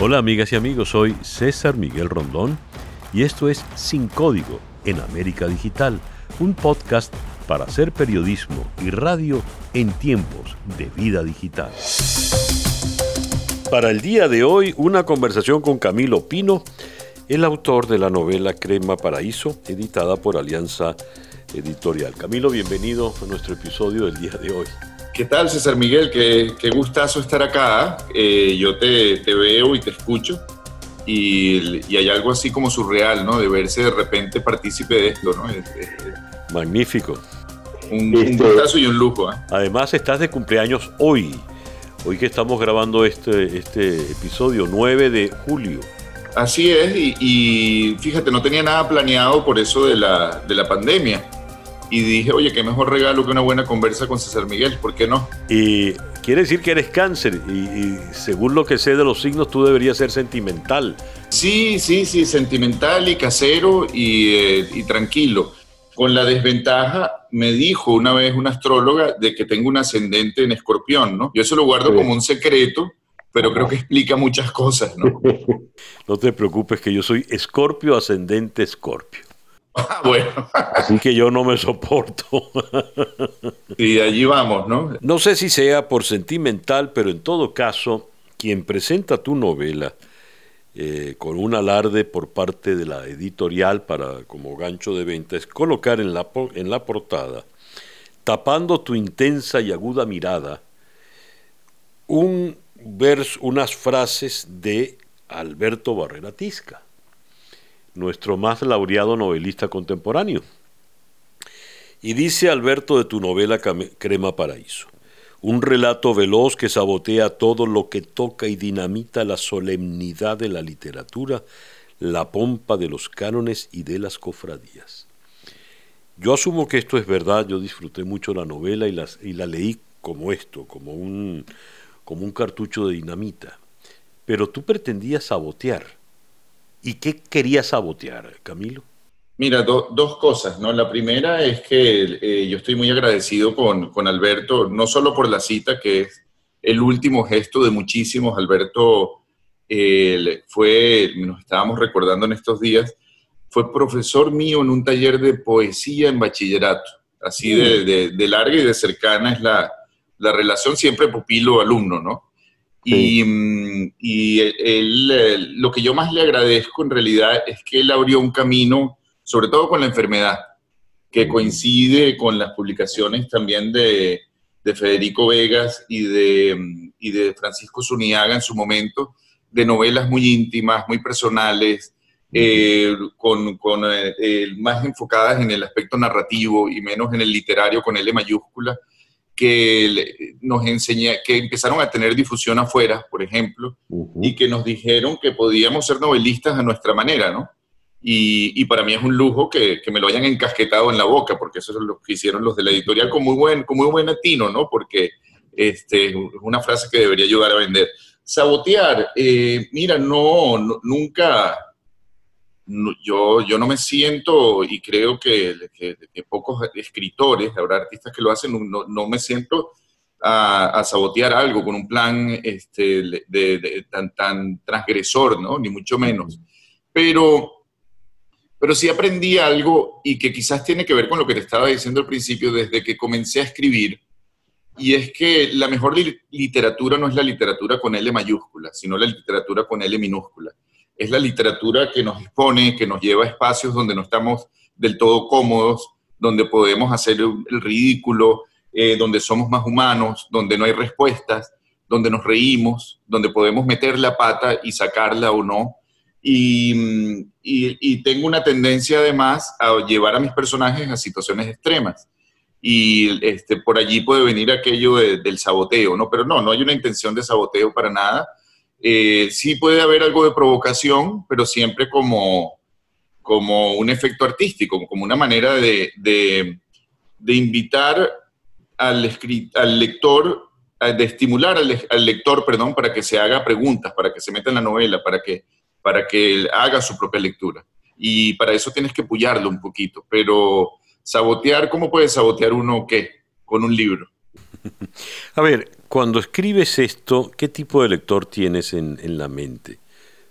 Hola amigas y amigos, soy César Miguel Rondón y esto es Sin Código en América Digital, un podcast para hacer periodismo y radio en tiempos de vida digital. Para el día de hoy, una conversación con Camilo Pino, el autor de la novela Crema Paraíso, editada por Alianza Editorial. Camilo, bienvenido a nuestro episodio del día de hoy. ¿Qué tal, César Miguel? Qué gustazo estar acá. Yo te veo y te escucho. Y hay algo así como surreal, ¿no? De verse de repente partícipe de esto, ¿no? Magnífico. Un gustazo y un lujo. Además, estás de cumpleaños hoy. Hoy que estamos grabando este episodio, 9 de julio. Así es, y fíjate, no tenía nada planeado por eso de la pandemia. Y dije, oye, qué mejor regalo que una buena conversa con César Miguel, ¿por qué no? Y quiere decir que eres cáncer, y según lo que sé de los signos, tú deberías ser sentimental. Sí, sentimental y casero y tranquilo. Con la desventaja, me dijo una vez una astróloga de que tengo un ascendente en Escorpión, ¿no? Yo eso lo guardo como un secreto, pero creo que explica muchas cosas, ¿no? No te preocupes que yo soy Escorpio, ascendente Escorpio. Ah, bueno. Así que yo no me soporto. Y allí vamos, ¿no? No sé si sea por sentimental, pero en todo caso, quien presenta tu novela con un alarde por parte de la editorial para como gancho de venta es colocar en la portada, tapando tu intensa y aguda mirada, unas frases de Alberto Barrera Tisca, nuestro más laureado novelista contemporáneo. Y dice Alberto de tu novela Crema Paraíso: un relato veloz que sabotea todo lo que toca y dinamita la solemnidad de la literatura, la pompa de los cánones y de las cofradías. Yo asumo que esto es verdad. Yo disfruté mucho la novela y la leí como esto, como un cartucho de dinamita. Pero tú pretendías sabotear. ¿Y qué querías sabotear, Camilo? Mira, dos cosas, ¿no? La primera es que yo estoy muy agradecido con Alberto, no solo por la cita, que es el último gesto de muchísimos. Alberto nos estábamos recordando en estos días, fue profesor mío en un taller de poesía en bachillerato. Así de larga y de cercana es la relación, siempre pupilo-alumno, ¿no? Y él, lo que yo más le agradezco en realidad es que él abrió un camino, sobre todo con la enfermedad, que coincide con las publicaciones también de Federico Vegas y de Francisco Suniaga en su momento, de novelas muy íntimas, muy personales, más enfocadas en el aspecto narrativo y menos en el literario con L mayúscula, que nos enseñaron, que empezaron a tener difusión afuera, por ejemplo, y que nos dijeron que podíamos ser novelistas a nuestra manera, ¿no? Y para mí es un lujo que me lo hayan encasquetado en la boca, porque eso es lo que hicieron los de la editorial con muy buen latino, ¿no? Porque es una frase que debería ayudar a vender. Sabotear, mira, yo no me siento, y creo que pocos escritores, habrá artistas que lo hacen, no me siento a sabotear algo con un plan tan transgresor, ¿no? Ni mucho menos. Pero sí aprendí algo, y que quizás tiene que ver con lo que te estaba diciendo al principio, desde que comencé a escribir, y es que la mejor literatura no es la literatura con L mayúscula, sino la literatura con L minúscula. Es la literatura que nos expone, que nos lleva a espacios donde no estamos del todo cómodos, donde podemos hacer el ridículo, donde somos más humanos, donde no hay respuestas, donde nos reímos, donde podemos meter la pata y sacarla o no. Y tengo una tendencia además a llevar a mis personajes a situaciones extremas, y por allí puede venir aquello del saboteo, ¿no? Pero no hay una intención de saboteo para nada. Sí puede haber algo de provocación, pero siempre como un efecto artístico, como una manera de invitar al lector, de estimular al lector, perdón, para que se haga preguntas, para que se meta en la novela, para que él haga su propia lectura. Y para eso tienes que puyarlo un poquito. Pero sabotear, ¿cómo puede sabotear uno qué? Con un libro. A ver, cuando escribes esto, ¿qué tipo de lector tienes en la mente?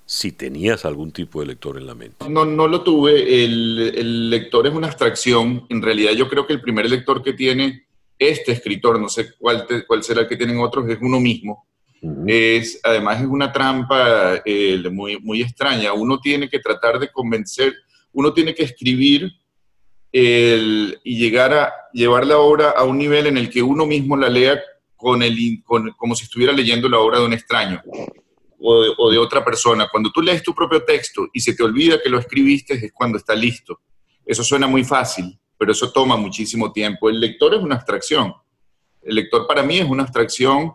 si tenías algún tipo de lector en la mente. No lo tuve. El lector es una abstracción. En realidad yo creo que el primer lector que tiene este escritor, no sé cuál será el que tienen otros, es uno mismo. Uh-huh. Además es una trampa muy, muy extraña. Uno tiene que tratar de convencer, uno tiene que escribir y llegar a llevar la obra a un nivel en el que uno mismo la lea como si estuviera leyendo la obra de un extraño. O de otra persona. Cuando tú lees tu propio texto y se te olvida que lo escribiste, es cuando está listo. Eso suena muy fácil, pero eso toma muchísimo tiempo. El lector es una abstracción. El lector para mí es una abstracción.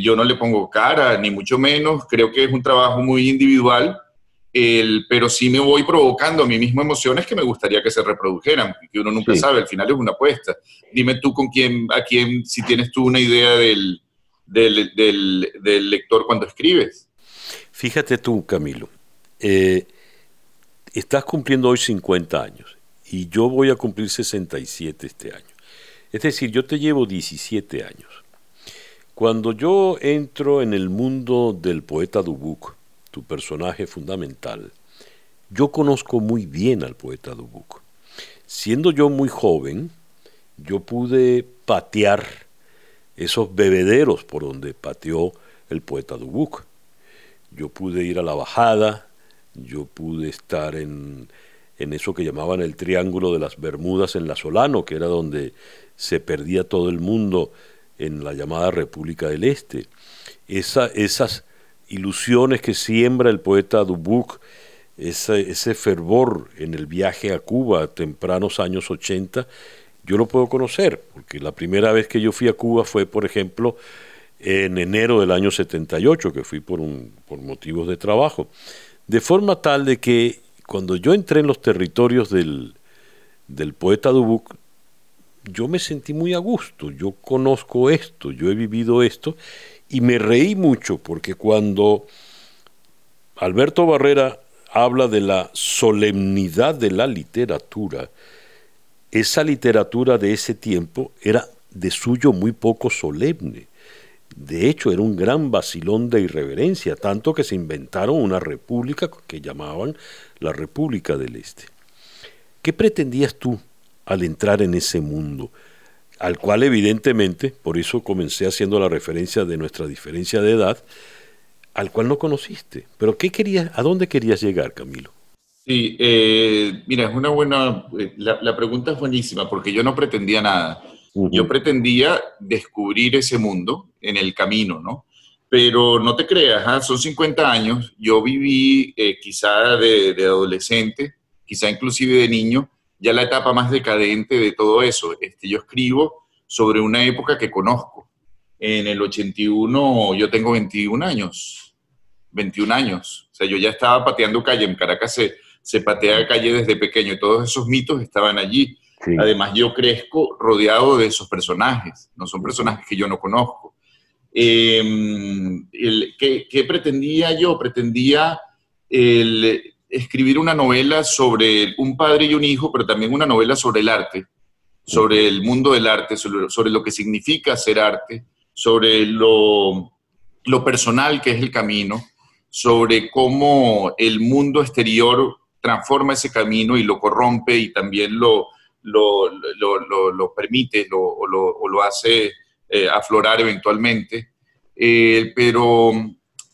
Yo no le pongo cara, ni mucho menos. Creo que es un trabajo muy individual, pero sí me voy provocando a mí mismo emociones que me gustaría que se reprodujeran, que uno nunca sabe. Al final es una apuesta. Dime tú a quién, si tienes tú una idea del lector cuando escribes. Fíjate tú, Camilo, estás cumpliendo hoy 50 años y yo voy a cumplir 67 este año. Es decir, yo te llevo 17 años. Cuando yo entro en el mundo del poeta Dubuc, tu personaje fundamental, yo conozco muy bien al poeta Dubuc. Siendo yo muy joven, yo pude patear esos bebederos por donde pateó el poeta Dubuc. Yo pude ir a la bajada, yo pude estar en eso que llamaban el Triángulo de las Bermudas en La Solano, que era donde se perdía todo el mundo en la llamada República del Este. Esas ilusiones que siembra el poeta Dubuc, ese fervor en el viaje a Cuba, tempranos años 80, yo lo puedo conocer, porque la primera vez que yo fui a Cuba fue, por ejemplo, en enero del año 78, que fui por motivos de trabajo. De forma tal de que cuando yo entré en los territorios del poeta Dubuc, yo me sentí muy a gusto, yo conozco esto, yo he vivido esto, y me reí mucho, porque cuando Alberto Barrera habla de la solemnidad de la literatura, esa literatura de ese tiempo era de suyo muy poco solemne. De hecho, era un gran vacilón de irreverencia, tanto que se inventaron una república que llamaban la República del Este. ¿Qué pretendías tú al entrar en ese mundo? Al cual, evidentemente, por eso comencé haciendo la referencia de nuestra diferencia de edad, al cual no conociste. Pero ¿a dónde querías llegar, Camilo? Sí, mira, es una buena... La pregunta es buenísima, porque yo no pretendía nada. Uh-huh. Yo pretendía descubrir ese mundo en el camino, ¿no? Pero no te creas, son 50 años, yo viví quizá de adolescente, quizá inclusive de niño, ya la etapa más decadente de todo eso. Yo escribo sobre una época que conozco. En el 81 yo tengo 21 años. O sea, yo ya estaba pateando calle. En Caracas se patea calle desde pequeño y todos esos mitos estaban allí. Sí. Además, yo crezco rodeado de esos personajes, no son personajes que yo no conozco. ¿Qué pretendía yo? Pretendía escribir una novela sobre un padre y un hijo, pero también una novela sobre el arte, sobre el mundo del arte, sobre lo que significa hacer arte, sobre lo personal que es el camino, sobre cómo el mundo exterior transforma ese camino y lo corrompe y también lo permite o lo hace aflorar eventualmente. Pero,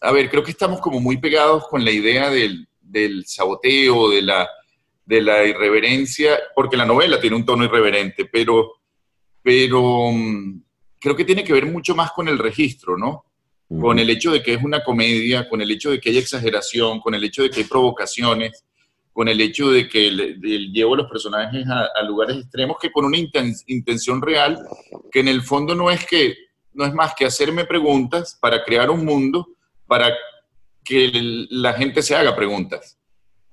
a ver, creo que estamos como muy pegados con la idea del saboteo, de la irreverencia, porque la novela tiene un tono irreverente, pero creo que tiene que ver mucho más con el registro, ¿no? Uh-huh. Con el hecho de que es una comedia, con el hecho de que hay exageración, con el hecho de que hay provocaciones, con el hecho de que llevo a los personajes a lugares extremos, que con una intención real, que en el fondo no es más que hacerme preguntas para crear un mundo, para que la gente se haga preguntas.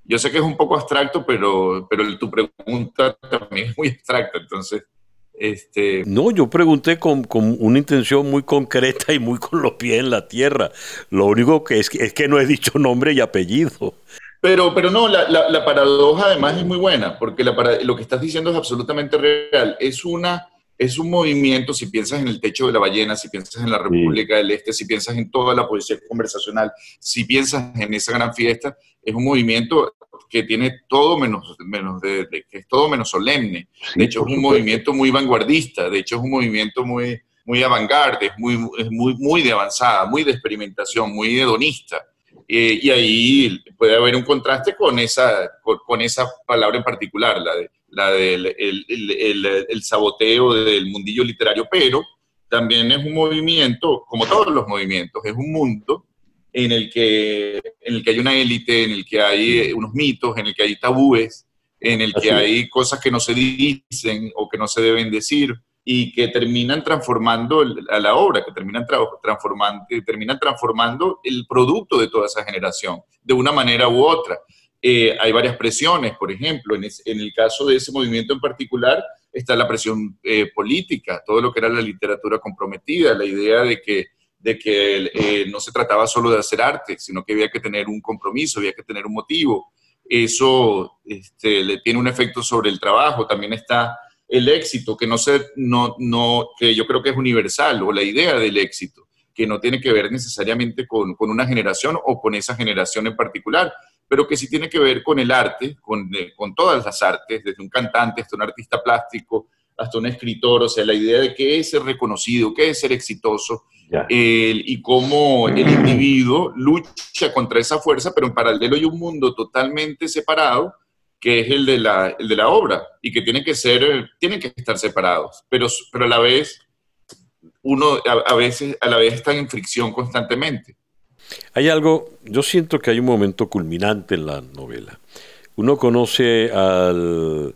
Yo sé que es un poco abstracto, pero tu pregunta también es muy abstracta, entonces... No, yo pregunté con una intención muy concreta y muy con los pies en la tierra. Lo único que es que no he dicho nombre y apellido. Pero no, la paradoja además es muy buena, porque lo que estás diciendo es absolutamente real. Es una es un movimiento, si piensas en El techo de la ballena, si piensas en la República del Este, si piensas en toda la poesía conversacional, si piensas en esa gran fiesta, es un movimiento que tiene todo menos que es todo menos solemne. De hecho, es un movimiento muy vanguardista, de hecho es un movimiento muy avant-garde, muy de avanzada, muy de experimentación, muy hedonista. Y ahí puede haber un contraste con esa palabra en particular, el saboteo del mundillo literario, pero también es un movimiento, como todos los movimientos, es un mundo en el que hay una élite, en el que hay unos mitos, en el que hay tabúes, en el que hay cosas que no se dicen o que no se deben decir, y que terminan transformando a la obra, que terminan transformando el producto de toda esa generación, de una manera u otra. Hay varias presiones, por ejemplo, en el caso de ese movimiento en particular, está la presión política, todo lo que era la literatura comprometida, la idea de que no se trataba solo de hacer arte, sino que había que tener un compromiso, había que tener un motivo. Eso le tiene un efecto sobre el trabajo, también está el éxito, que que yo creo que es universal, o la idea del éxito, que no tiene que ver necesariamente con una generación o con esa generación en particular, pero que sí tiene que ver con el arte, con todas las artes, desde un cantante hasta un artista plástico, hasta un escritor, o sea, la idea de qué es ser reconocido, qué es ser exitoso, y cómo el individuo lucha contra esa fuerza, pero en paralelo hay un mundo totalmente separado, que es el de la obra, y que tienen que estar separados, pero a la vez a la vez están en fricción constantemente. Hay algo, yo siento que hay un momento culminante en la novela. Uno conoce al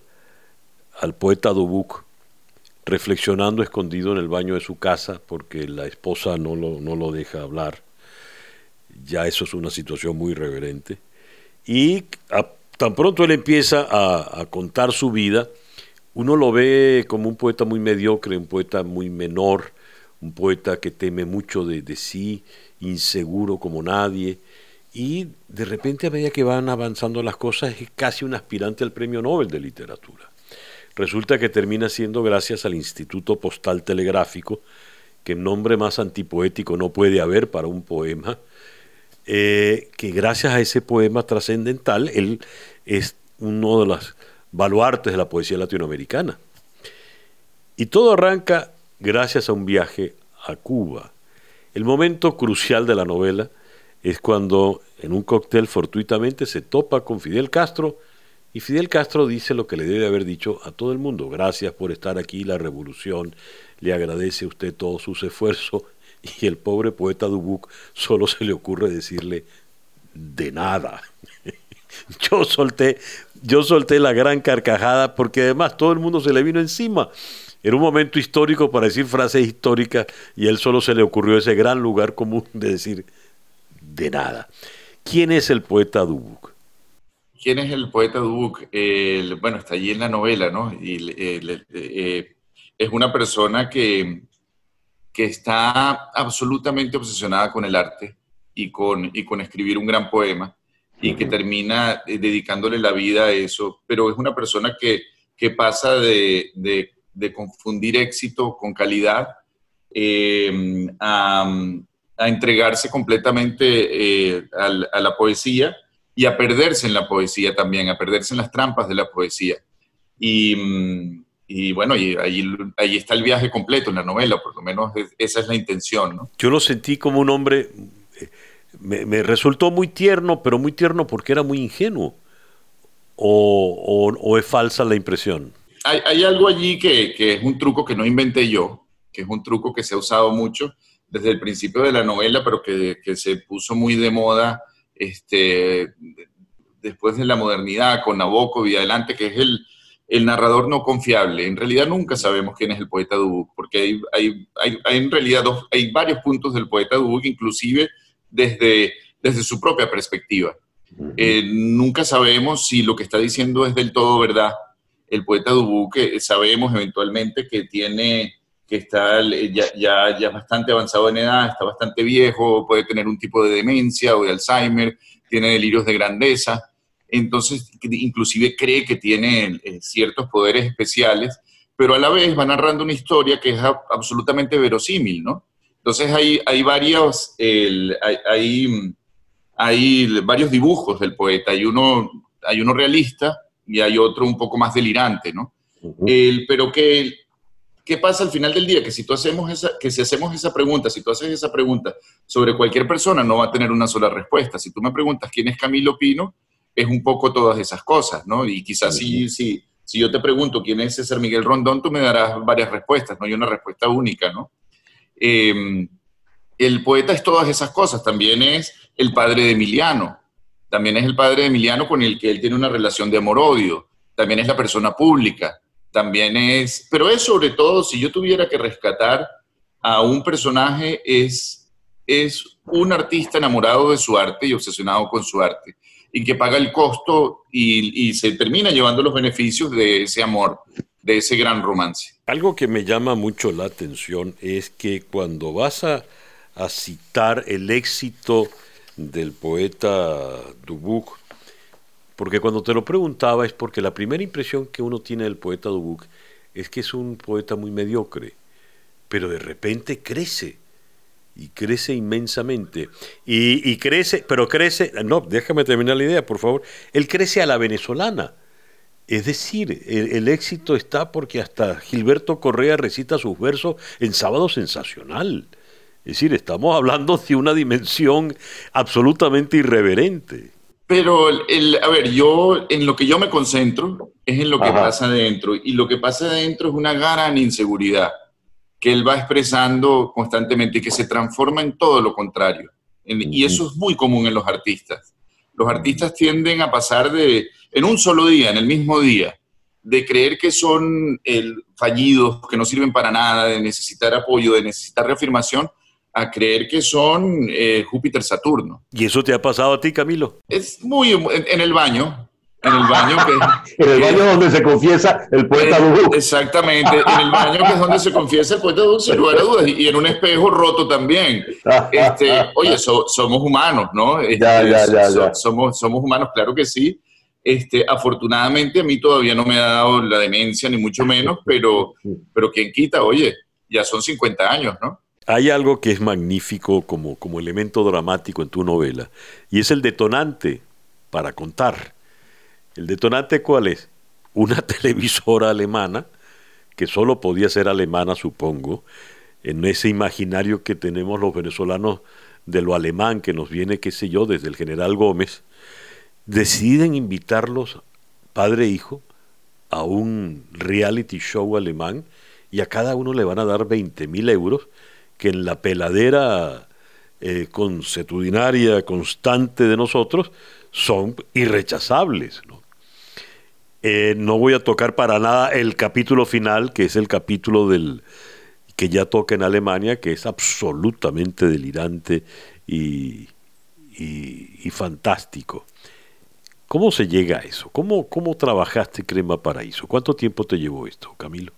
poeta Dubuc reflexionando escondido en el baño de su casa porque la esposa no lo deja hablar. Ya eso es una situación muy irreverente. Y tan pronto él empieza a contar su vida, uno lo ve como un poeta muy mediocre, un poeta muy menor, un poeta que teme mucho de sí, inseguro como nadie, y de repente a medida que van avanzando las cosas es casi un aspirante al Premio Nobel de Literatura. Resulta que termina siendo, gracias al Instituto Postal Telegráfico, que nombre más antipoético no puede haber para un poema, que gracias a ese poema trascendental, él es uno de los baluartes de la poesía latinoamericana. Y todo arranca gracias a un viaje a Cuba. El momento crucial de la novela es cuando en un cóctel fortuitamente se topa con Fidel Castro, y Fidel Castro dice lo que le debe haber dicho a todo el mundo: gracias por estar aquí, la revolución le agradece a usted todos sus esfuerzos. Y el pobre poeta Dubuc solo se le ocurre decirle: de nada. Yo solté la gran carcajada porque además todo el mundo se le vino encima. Era un momento histórico para decir frases históricas y a él solo se le ocurrió ese gran lugar común de decir de nada. ¿Quién es el poeta Dubuc? ¿Quién es el poeta Dubuc? Bueno, está allí en la novela, ¿no? Y es una persona que está absolutamente obsesionada con el arte y con escribir un gran poema, y que termina dedicándole la vida a eso, pero es una persona que pasa de confundir éxito con calidad a entregarse completamente a la poesía, y a perderse en la poesía también, a perderse en las trampas de la poesía. Y bueno, ahí está el viaje completo en la novela, por lo menos esa es la intención, ¿no? Yo lo sentí como un hombre, me resultó muy tierno, pero muy tierno porque era muy ingenuo, o es falsa la impresión. Hay algo allí que es un truco que no inventé yo, que es un truco que se ha usado mucho desde el principio de la novela, pero que se puso muy de moda después de la modernidad, con Nabokov y adelante, que es el narrador no confiable. En realidad nunca sabemos quién es el poeta Dubuc, porque hay en realidad hay varios puntos del poeta Dubuc, inclusive desde su propia perspectiva. Nunca sabemos si lo que está diciendo es del todo verdad. El poeta Dubuc, sabemos eventualmente que está ya bastante avanzado en edad, está bastante viejo, puede tener un tipo de demencia o de Alzheimer, tiene delirios de grandeza. Entonces, inclusive cree que tiene ciertos poderes especiales, pero a la vez va narrando una historia que es absolutamente verosímil, ¿no? Entonces hay varios dibujos del poeta, hay uno realista y hay otro un poco más delirante, ¿no? Uh-huh. Pero ¿qué pasa al final del día? Que si tú haces esa pregunta sobre cualquier persona, no va a tener una sola respuesta. Si tú me preguntas quién es Camilo Pino, es un poco todas esas cosas, ¿no? Y quizás si yo te pregunto quién es César Miguel Rondón, tú me darás varias respuestas, no hay una respuesta única, ¿no? El poeta es todas esas cosas, también es el padre de Emiliano, con el que él tiene una relación de amor-odio, también es la persona pública, también es... Pero es sobre todo, si yo tuviera que rescatar a un personaje, es un artista enamorado de su arte y obsesionado con su arte, y que paga el costo y se termina llevando los beneficios de ese amor, de ese gran romance. Algo que me llama mucho la atención es que cuando vas a citar el éxito del poeta Dubuc, porque cuando te lo preguntaba es porque la primera impresión que uno tiene del poeta Dubuc es que es un poeta muy mediocre, pero de repente crece. Y crece inmensamente. Y crece, pero crece... No, déjame terminar la idea, por favor. Él crece a la venezolana. Es decir, el éxito está porque hasta Gilberto Correa recita sus versos en Sábado Sensacional. Es decir, estamos hablando de una dimensión absolutamente irreverente. Pero, en lo que yo me concentro es en lo que pasa adentro. Y lo que pasa adentro es una gran inseguridad que él va expresando constantemente y que se transforma en todo lo contrario. Y eso es muy común en los artistas. Los artistas tienden a pasar en un solo día, en el mismo día, de creer que son fallidos, que no sirven para nada, de necesitar apoyo, de necesitar reafirmación, a creer que son Júpiter-Saturno. ¿Y eso te ha pasado a ti, Camilo? Es muy... en el baño... En el baño donde se confiesa el poeta Dubuc. Exactamente, en el baño que es donde se confiesa el poeta Dubuc, sin lugar a dudas, y en un espejo roto también. Oye, somos humanos, ¿no? Somos humanos, claro que sí. Afortunadamente a mí todavía no me ha dado la demencia, ni mucho menos, pero ¿quién quita? Oye, ya son 50 años, ¿no? Hay algo que es magnífico como elemento dramático en tu novela, y es el detonante para contar. ¿El detonante cuál es? Una televisora alemana, que solo podía ser alemana, supongo, en ese imaginario que tenemos los venezolanos de lo alemán que nos viene, qué sé yo, desde el general Gómez, deciden invitarlos, padre e hijo, a un reality show alemán y a cada uno le van a dar 20.000 euros que en la peladera consuetudinaria, constante de nosotros, son irrechazables, ¿no? No voy a tocar para nada el capítulo final, que es el capítulo que ya toca en Alemania, que es absolutamente delirante y fantástico. ¿Cómo se llega a eso? ¿Cómo trabajaste Crema Paraíso? ¿Cuánto tiempo te llevó esto, Camilo?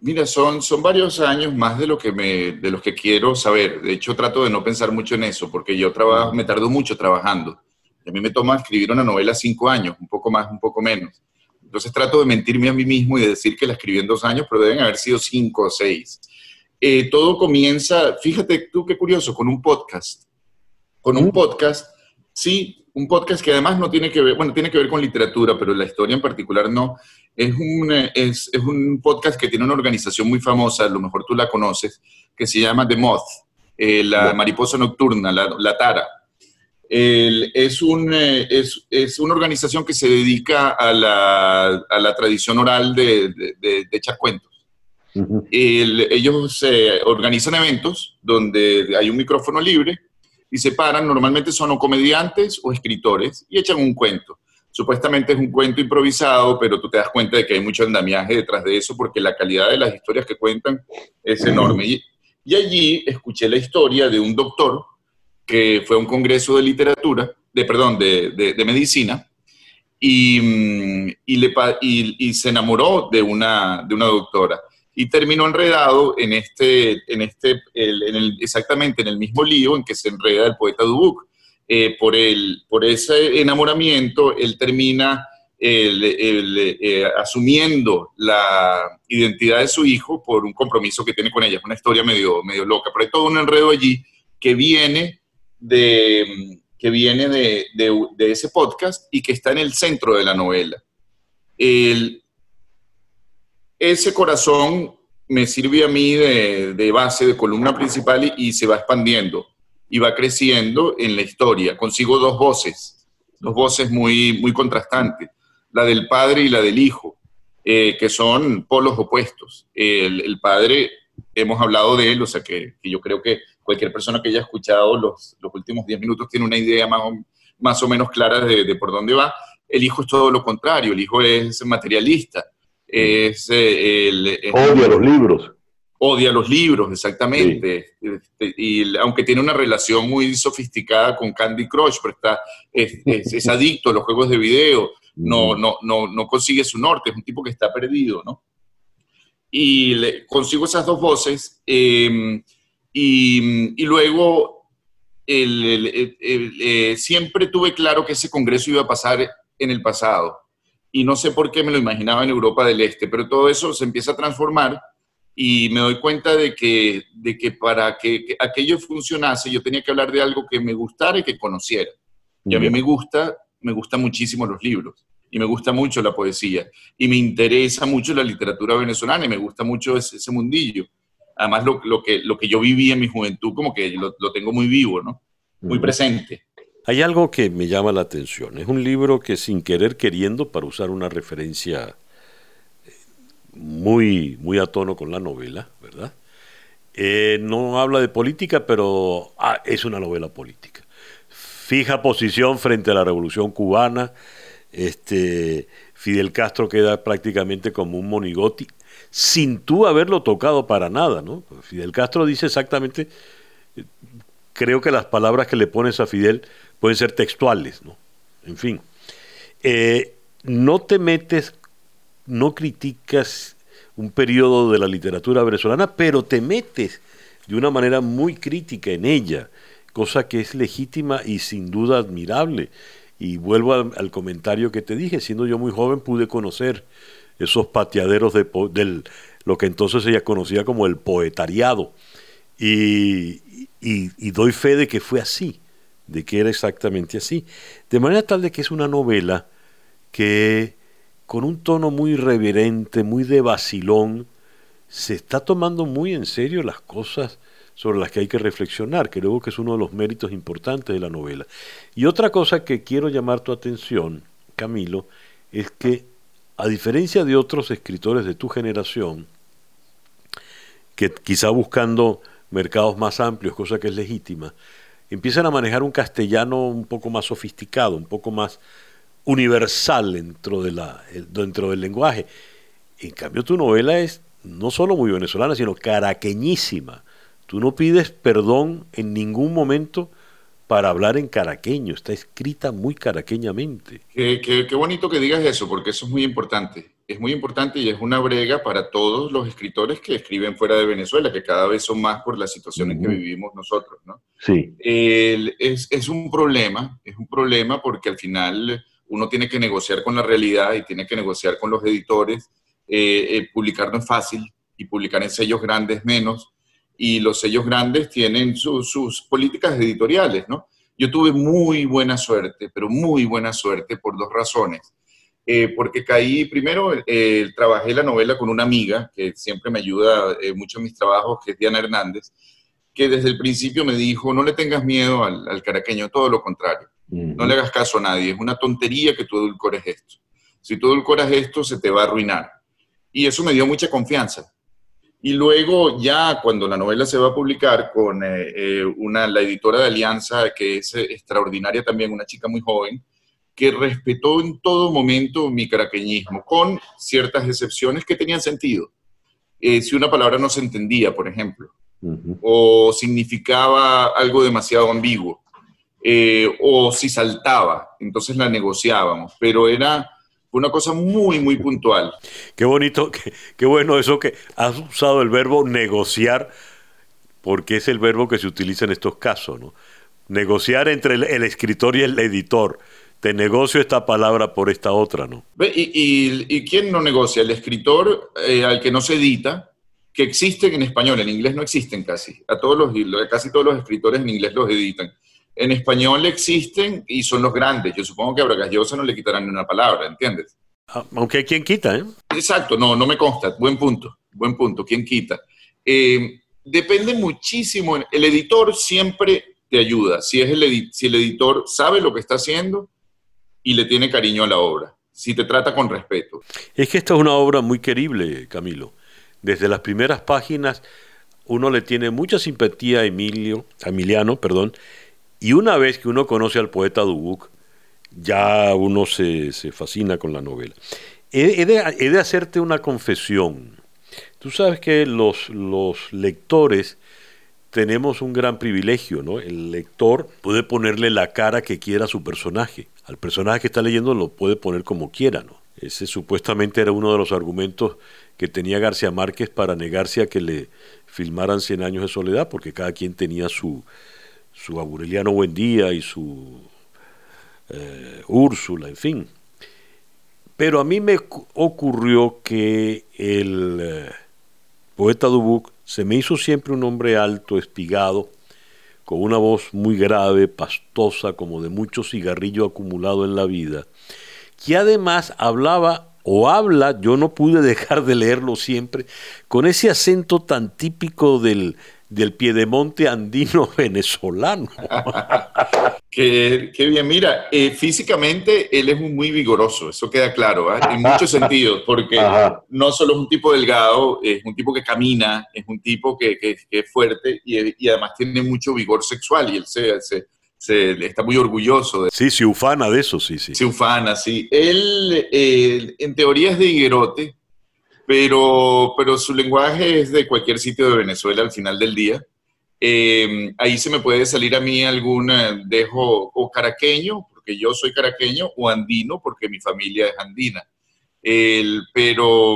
Mira, son varios años más de los que quiero saber. De hecho, trato de no pensar mucho en eso, porque yo me tardo mucho trabajando. A mí me toma escribir una novela 5 años, un poco más, un poco menos. Entonces trato de mentirme a mí mismo y de decir que la escribí en 2 años, pero deben haber sido 5 o 6. Todo comienza, fíjate tú qué curioso, con un podcast. Con un podcast, sí, un podcast que además no tiene que ver, bueno, tiene que ver con literatura, pero la historia en particular no. Es un podcast que tiene una organización muy famosa, a lo mejor tú la conoces, que se llama The Moth, la mariposa nocturna, la tara. Es una organización que se dedica a la tradición oral de echar cuentos. Uh-huh. Ellos organizan eventos donde hay un micrófono libre y se paran, normalmente son o comediantes o escritores, y echan un cuento. Supuestamente es un cuento improvisado, pero tú te das cuenta de que hay mucho andamiaje detrás de eso porque la calidad de las historias que cuentan es enorme. Y allí escuché la historia de un doctor que fue a un congreso de literatura, de medicina, y se enamoró de una doctora, y terminó enredado exactamente en el mismo lío en que se enreda el poeta Dubuc. Por ese enamoramiento, él termina asumiendo la identidad de su hijo por un compromiso que tiene con ella. Es una historia medio loca, pero hay todo un enredo allí que viene de ese podcast y que está en el centro de la novela. Ese corazón me sirve a mí de base, de columna principal, y se va expandiendo y va creciendo en la historia. Consigo dos voces muy contrastantes, la del padre y la del hijo, que son polos opuestos. El padre, hemos hablado de él, o sea que yo creo que cualquier persona que haya escuchado los últimos 10 minutos tiene una idea más o menos clara de por dónde va. El hijo es todo lo contrario, el hijo es materialista. Odia los libros. Odia los libros, exactamente. Sí. Y aunque tiene una relación muy sofisticada con Candy Crush, pero es adicto a los juegos de video, no consigue su norte, es un tipo que está perdido, ¿no? Y consigo esas dos voces, y luego siempre tuve claro que ese congreso iba a pasar en el pasado, y no sé por qué me lo imaginaba en Europa del Este, pero todo eso se empieza a transformar. Y me doy cuenta de que para que aquello funcionase, yo tenía que hablar de algo que me gustara y que conociera. Y a mí me gusta muchísimo los libros, y me gusta mucho la poesía, y me interesa mucho la literatura venezolana, y me gusta mucho ese mundillo. Además, lo que yo viví en mi juventud, como que lo tengo muy vivo, ¿no? Muy presente. Hay algo que me llama la atención. Es un libro que, sin querer queriendo, para usar una referencia muy a tono con la novela, ¿verdad? No habla de política, pero es una novela política. Fija posición frente a la Revolución Cubana. Fidel Castro queda prácticamente como un monigote, sin tú haberlo tocado para nada, ¿no? Fidel Castro dice exactamente, creo que las palabras que le pones a Fidel pueden ser textuales, ¿no? En fin. No te metes, no criticas un periodo de la literatura venezolana, pero te metes de una manera muy crítica en ella, cosa que es legítima y sin duda admirable. Y vuelvo al comentario que te dije, siendo yo muy joven pude conocer esos pateaderos de lo que entonces se conocía como el poetariado. Y doy fe de que fue así, de que era exactamente así. De manera tal de que es una novela que, con un tono muy reverente, muy de vacilón, se está tomando muy en serio las cosas sobre las que hay que reflexionar, que creo que es uno de los méritos importantes de la novela. Y otra cosa que quiero llamar tu atención, Camilo, es que, a diferencia de otros escritores de tu generación, que quizá buscando mercados más amplios, cosa que es legítima, empiezan a manejar un castellano un poco más sofisticado, un poco más universal dentro del lenguaje. En cambio, tu novela es no solo muy venezolana, sino caraqueñísima. Tú no pides perdón en ningún momento para hablar en caraqueño. Está escrita muy caraqueñamente. Qué bonito que digas eso, porque eso es muy importante. Es muy importante y es una brega para todos los escritores que escriben fuera de Venezuela, que cada vez son más por las situaciones que vivimos nosotros, ¿no? Sí. Es un problema porque al final uno tiene que negociar con la realidad y tiene que negociar con los editores. Publicar no es fácil, y publicar en sellos grandes menos, y los sellos grandes tienen sus políticas editoriales, ¿no? Yo tuve muy buena suerte, pero muy buena suerte por dos razones. Porque caí, primero, trabajé la novela con una amiga que siempre me ayuda mucho en mis trabajos, que es Diana Hernández, que desde el principio me dijo, no le tengas miedo al caraqueño, todo lo contrario. No le hagas caso a nadie, es una tontería que tú edulcores esto. Si tú edulcoras esto, se te va a arruinar. Y eso me dio mucha confianza. Y luego ya cuando la novela se va a publicar con la editora de Alianza, que es extraordinaria también, una chica muy joven, que respetó en todo momento mi caraqueñismo, con ciertas excepciones que tenían sentido. Si una palabra no se entendía, por ejemplo, o significaba algo demasiado ambiguo, o si saltaba, entonces la negociábamos, pero era una cosa muy puntual. Qué bonito, qué bueno eso que has usado el verbo negociar, porque es el verbo que se utiliza en estos casos, ¿no? Negociar entre el escritor y el editor. te negocio esta palabra por esta otra, ¿no? ¿Y quién no negocia? El escritor al que no se edita, que existen en español, en inglés no existen casi. Casi todos los escritores en inglés los editan. En español existen y son los grandes. Yo supongo que a Vargas Llosa no le quitarán una palabra, ¿entiendes? Aunque ¿quién quita, eh? Exacto, no me consta. Buen punto, ¿quién quita? Depende muchísimo. El editor siempre te ayuda. Si el editor sabe lo que está haciendo y le tiene cariño a la obra, si te trata con respeto. Es que esta es una obra muy querible, Camilo. Desde las primeras páginas uno le tiene mucha simpatía a Emiliano, y una vez que uno conoce al poeta Dubuc, ya uno se fascina con la novela. He de hacerte una confesión. Tú sabes que los lectores tenemos un gran privilegio, ¿no? El lector puede ponerle la cara que quiera a su personaje. Al personaje que está leyendo lo puede poner como quiera, ¿no? Ese supuestamente era uno de los argumentos que tenía García Márquez para negarse a que le filmaran 100 años de soledad, porque cada quien tenía su Aureliano Buendía y su Úrsula, en fin. Pero a mí me ocurrió que el poeta Dubuc se me hizo siempre un hombre alto, espigado, con una voz muy grave, pastosa, como de mucho cigarrillo acumulado en la vida, que además habla, yo no pude dejar de leerlo siempre, con ese acento tan típico del piedemonte andino venezolano. Qué bien, mira, físicamente él es muy vigoroso, eso queda claro, ¿eh? En muchos sentidos, porque no solo es un tipo delgado, es un tipo que camina, es un tipo que es fuerte y además tiene mucho vigor sexual y él está muy orgulloso. Se ufana de eso, sí. Se ufana, sí. Él, en teoría, es de Higuerote, pero su lenguaje es de cualquier sitio de Venezuela al final del día. Ahí se me puede salir a mí algún dejo o caraqueño, porque yo soy caraqueño, o andino, porque mi familia es andina. Pero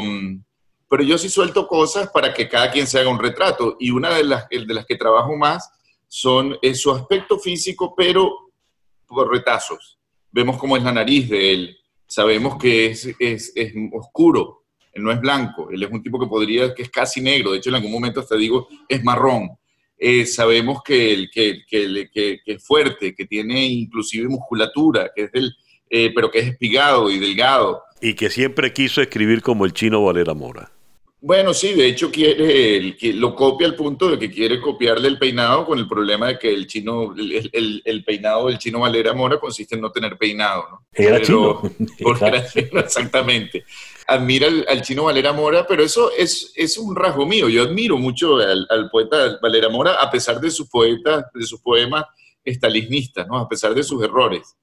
yo sí suelto cosas para que cada quien se haga un retrato. Y una de las que trabajo más son su aspecto físico, pero por retazos. Vemos cómo es la nariz de él, sabemos que es oscuro, él no es blanco, él es un tipo que es casi negro, de hecho en algún momento hasta digo, es marrón. Sabemos que es fuerte, que tiene inclusive musculatura, pero que es espigado y delgado. Y que siempre quiso escribir como el chino Valera Mora. Bueno, sí, de hecho lo copia al punto de que quiere copiarle el peinado con el problema de que el peinado del chino Valera Mora consiste en no tener peinado, ¿no? Era chino. Porque era chino, exactamente. Admira al chino Valera Mora, pero eso es un rasgo mío. Yo admiro mucho al poeta Valera Mora, a pesar de sus poemas estalinistas, ¿no? A pesar de sus errores.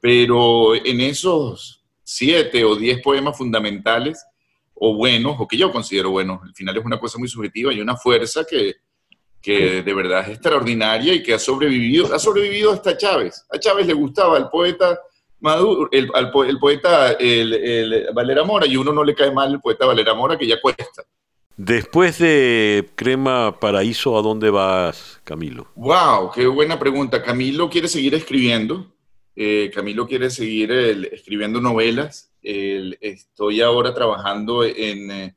Pero en esos 7 o 10 poemas fundamentales, o buenos, o que yo considero buenos. Al final es una cosa muy subjetiva y una fuerza que de verdad es extraordinaria y que ha sobrevivido hasta Chávez. A Chávez le gustaba el poeta Maduro, el poeta Valera Mora, y uno no le cae mal el poeta Valera Mora, que ya cuesta. Después de Crema Paraíso, ¿a dónde vas, Camilo? ¡Wow! ¡Qué buena pregunta! Camilo quiere seguir escribiendo. Camilo quiere seguir escribiendo novelas. Estoy ahora trabajando en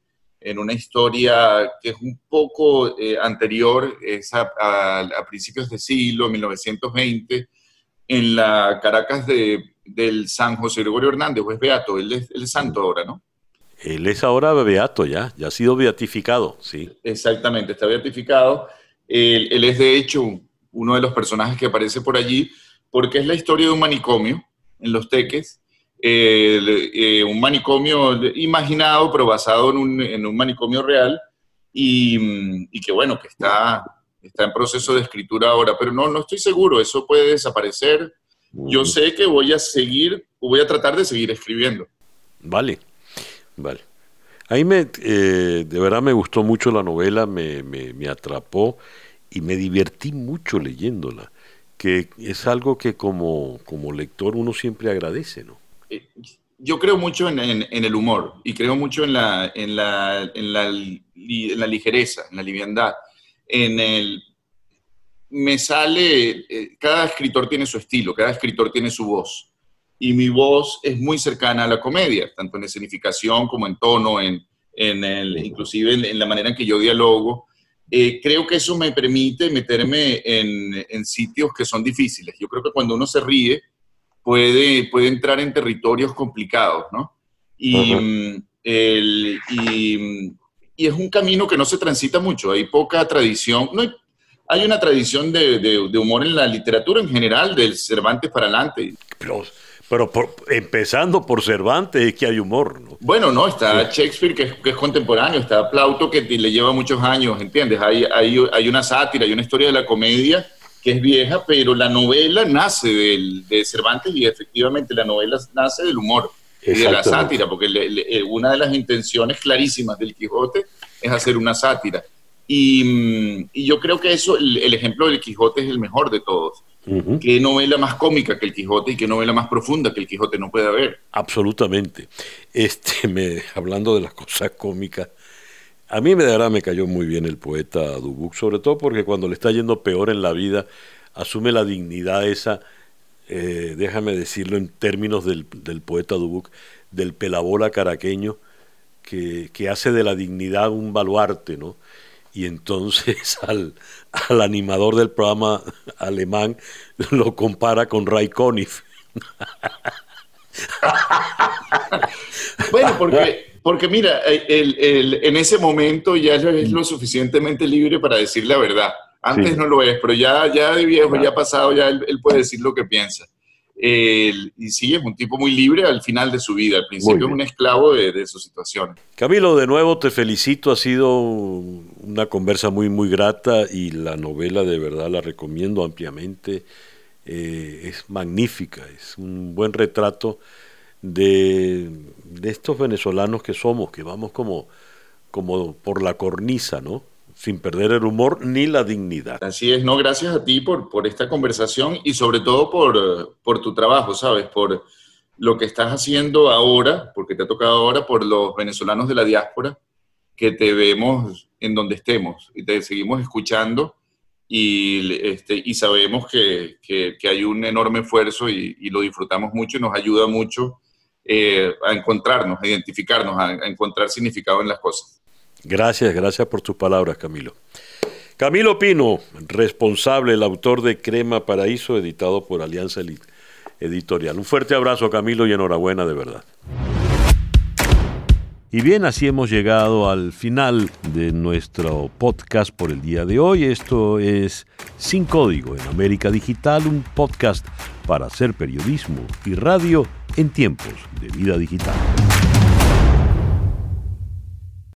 una historia que es un poco anterior, es a principios de siglo, 1920, en la Caracas del San José Gregorio Hernández, o es beato, él es santo ahora, ¿no? Él es ahora beato ya ha sido beatificado, sí. Exactamente, está beatificado. Él es de hecho uno de los personajes que aparece por allí, porque es la historia de un manicomio en Los Teques, un manicomio imaginado pero basado en un manicomio real y que bueno, que está en proceso de escritura ahora, pero no estoy seguro, eso puede desaparecer. Yo sé que voy a tratar de seguir escribiendo. Vale. Ahí de verdad me gustó mucho la novela, me atrapó y me divertí mucho leyéndola, que es algo que como lector uno siempre agradece, ¿no? Yo creo mucho en el humor y creo mucho en la ligereza, en la liviandad. Cada escritor tiene su estilo, cada escritor tiene su voz. y mi voz es muy cercana a la comedia, tanto en escenificación como en tono, inclusive en la manera en que yo dialogo. Creo que eso me permite meterme en sitios que son difíciles. Yo creo que cuando uno se ríe puede entrar en territorios complicados, ¿no? Y es un camino que no se transita mucho, hay poca tradición, hay una tradición de humor en la literatura en general, del Cervantes para adelante. Pero empezando por Cervantes es que hay humor, ¿no? Bueno, no, está Shakespeare, que es contemporáneo, está Plauto, que le lleva muchos años, ¿entiendes? Hay una sátira, hay una historia de la comedia que es vieja, pero la novela nace de Cervantes, y efectivamente la novela nace del humor y de la sátira, porque una de las intenciones clarísimas del Quijote es hacer una sátira. Y yo creo que eso, el ejemplo del Quijote es el mejor de todos. Uh-huh. ¿Qué novela más cómica que el Quijote y qué novela más profunda que el Quijote no puede haber? Absolutamente. Hablando de las cosas cómicas, a mí me cayó muy bien el poeta Dubuc, sobre todo porque cuando le está yendo peor en la vida, asume la dignidad esa, déjame decirlo en términos del poeta Dubuc, del pelabola caraqueño, que hace de la dignidad un baluarte, ¿no? Y entonces al animador del programa alemán lo compara con Ray Conniff. Bueno, porque mira, en ese momento ya es lo suficientemente libre para decir la verdad. Antes sí. No lo es, pero ya de viejo, ya pasado, ya él puede decir lo que piensa. Y sí, es un tipo muy libre al final de su vida, al principio es un esclavo de sus situaciones. Camilo, de nuevo te felicito, ha sido una conversa muy muy grata y la novela de verdad la recomiendo ampliamente, es magnífica, es un buen retrato de estos venezolanos que somos, que vamos como por la cornisa, ¿no? Sin perder el humor ni la dignidad. Así es, no, gracias a ti por esta conversación y sobre todo por tu trabajo, ¿sabes? Por lo que estás haciendo ahora, porque te ha tocado ahora, por los venezolanos de la diáspora, que te vemos en donde estemos y te seguimos escuchando y sabemos que hay un enorme esfuerzo y lo disfrutamos mucho y nos ayuda mucho a encontrarnos, a identificarnos, a encontrar significado en las cosas. Gracias por tus palabras, Camilo. Camilo Pino, responsable, el autor de Crema Paraíso, editado por Alianza Editorial. Un fuerte abrazo, Camilo, y enhorabuena de verdad. Y bien, así hemos llegado al final de nuestro podcast por el día de hoy. Esto es Sin Código en América Digital, un podcast para hacer periodismo y radio en tiempos de vida digital.